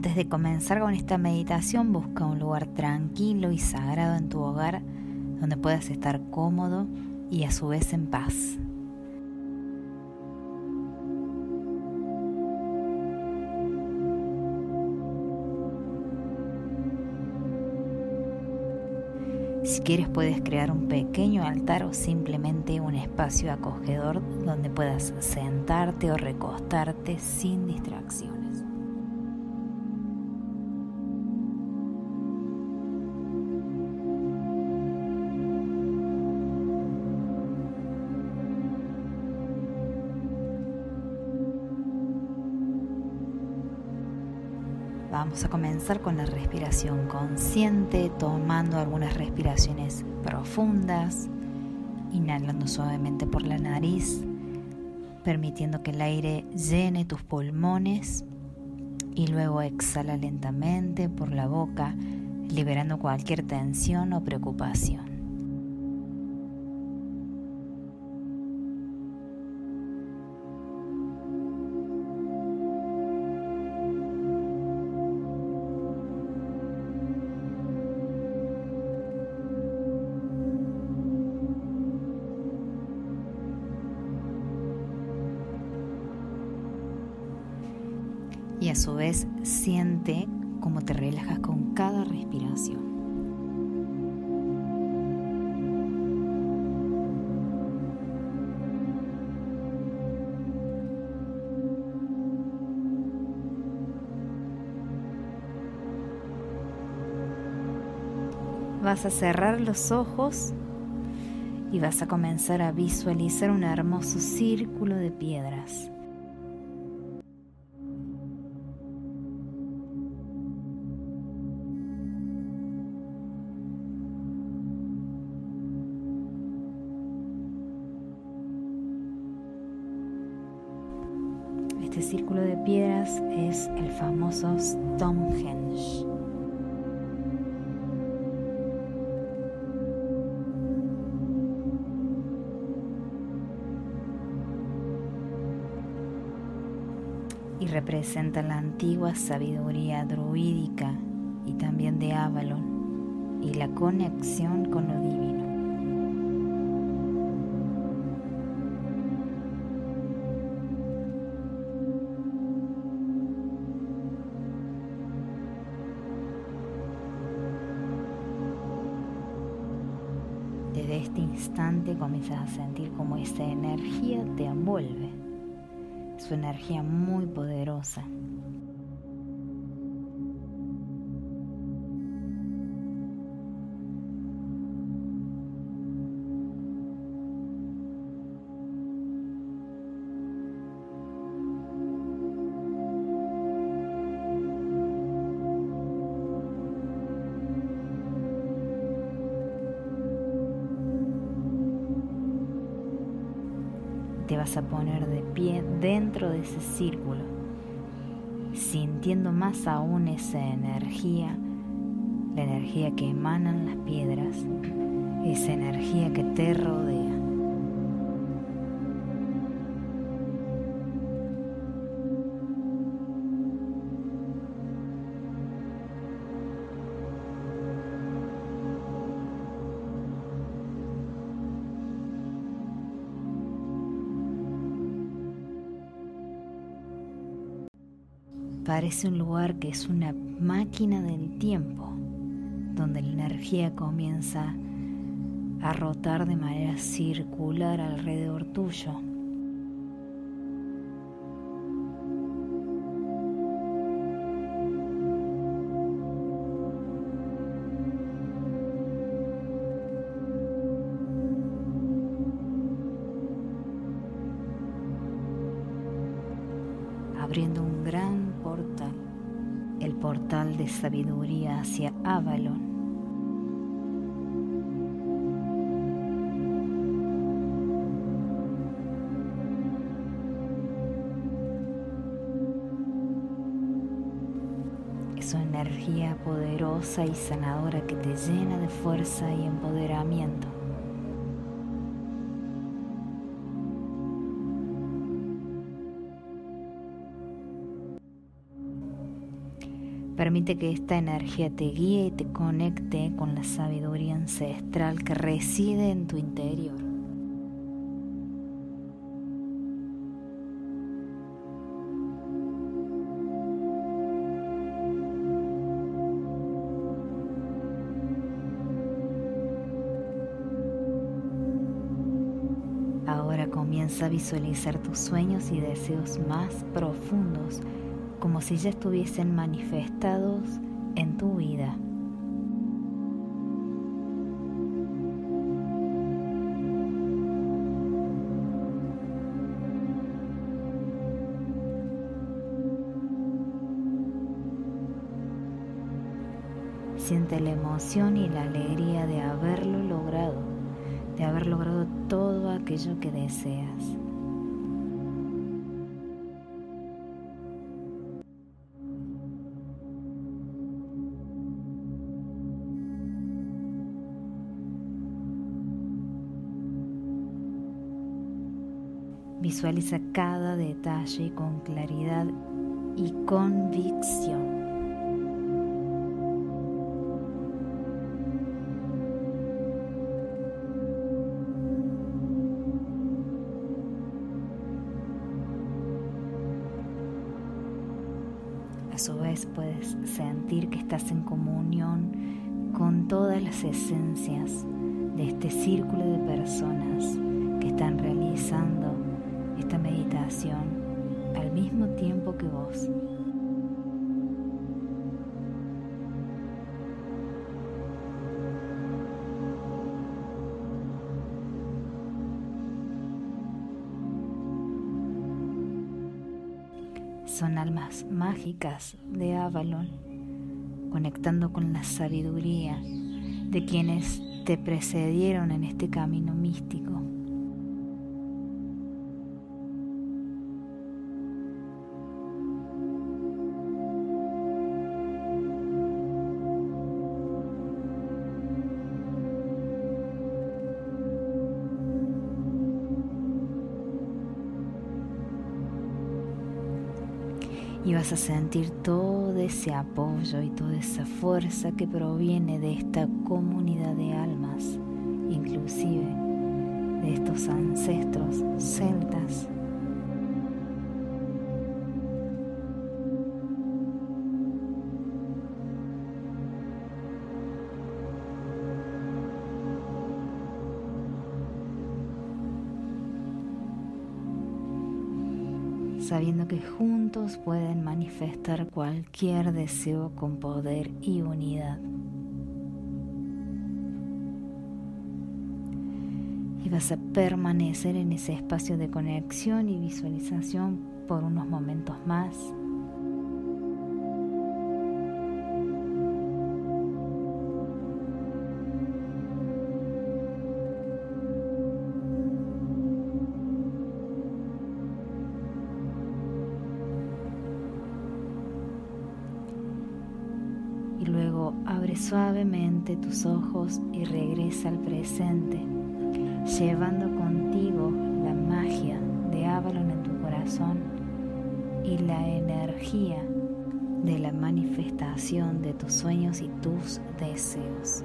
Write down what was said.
Antes de comenzar con esta meditación, busca un lugar tranquilo y sagrado en tu hogar donde puedas estar cómodo y a su vez en paz. Si quieres, puedes crear un pequeño altar o simplemente un espacio acogedor donde puedas sentarte o recostarte sin distracciones. Vamos a comenzar con la respiración consciente, tomando algunas respiraciones profundas, inhalando suavemente por la nariz, permitiendo que el aire llene tus pulmones y luego exhala lentamente por la boca, liberando cualquier tensión o preocupación. Y a su vez siente cómo te relajas con cada respiración. Vas a cerrar los ojos y vas a comenzar a visualizar un hermoso círculo de piedras. Este círculo de piedras es el famoso Stonehenge. Y representa la antigua sabiduría druídica y también de Avalón y la conexión con lo divino. Desde este instante comienzas a sentir cómo esa energía te envuelve. Es una energía muy poderosa. Te vas a poner de pie dentro de ese círculo, sintiendo más aún esa energía, la energía que emanan las piedras, esa energía que te rodea. Parece un lugar que es una máquina del tiempo, donde la energía comienza a rotar de manera circular alrededor tuyo. Abriendo un gran portal, el portal de sabiduría hacia Avalón. Es una energía poderosa y sanadora que te llena de fuerza y empoderamiento. Permite que esta energía te guíe y te conecte con la sabiduría ancestral que reside en tu interior. Comienza a visualizar tus sueños y deseos más profundos, como si ya estuviesen manifestados en tu vida. Siente la emoción y la alegría de haberlo logrado, todo aquello que deseas. Visualiza cada detalle con claridad y convicción. A su vez puedes sentir que estás en comunión con todas las esencias de este círculo de personas que están realizando esta meditación al mismo tiempo que vos. Son almas mágicas de Avalón, conectando con la sabiduría de quienes te precedieron en este camino místico. Y vas a sentir todo ese apoyo y toda esa fuerza que proviene de esta comunidad de almas, inclusive de estos ancestros celtas. Sabiendo que juntos pueden manifestar cualquier deseo con poder y unidad. Y vas a permanecer en ese espacio de conexión y visualización por unos momentos más. Luego abre suavemente tus ojos y regresa al presente, llevando contigo la magia de Avalón en tu corazón y la energía de la manifestación de tus sueños y tus deseos.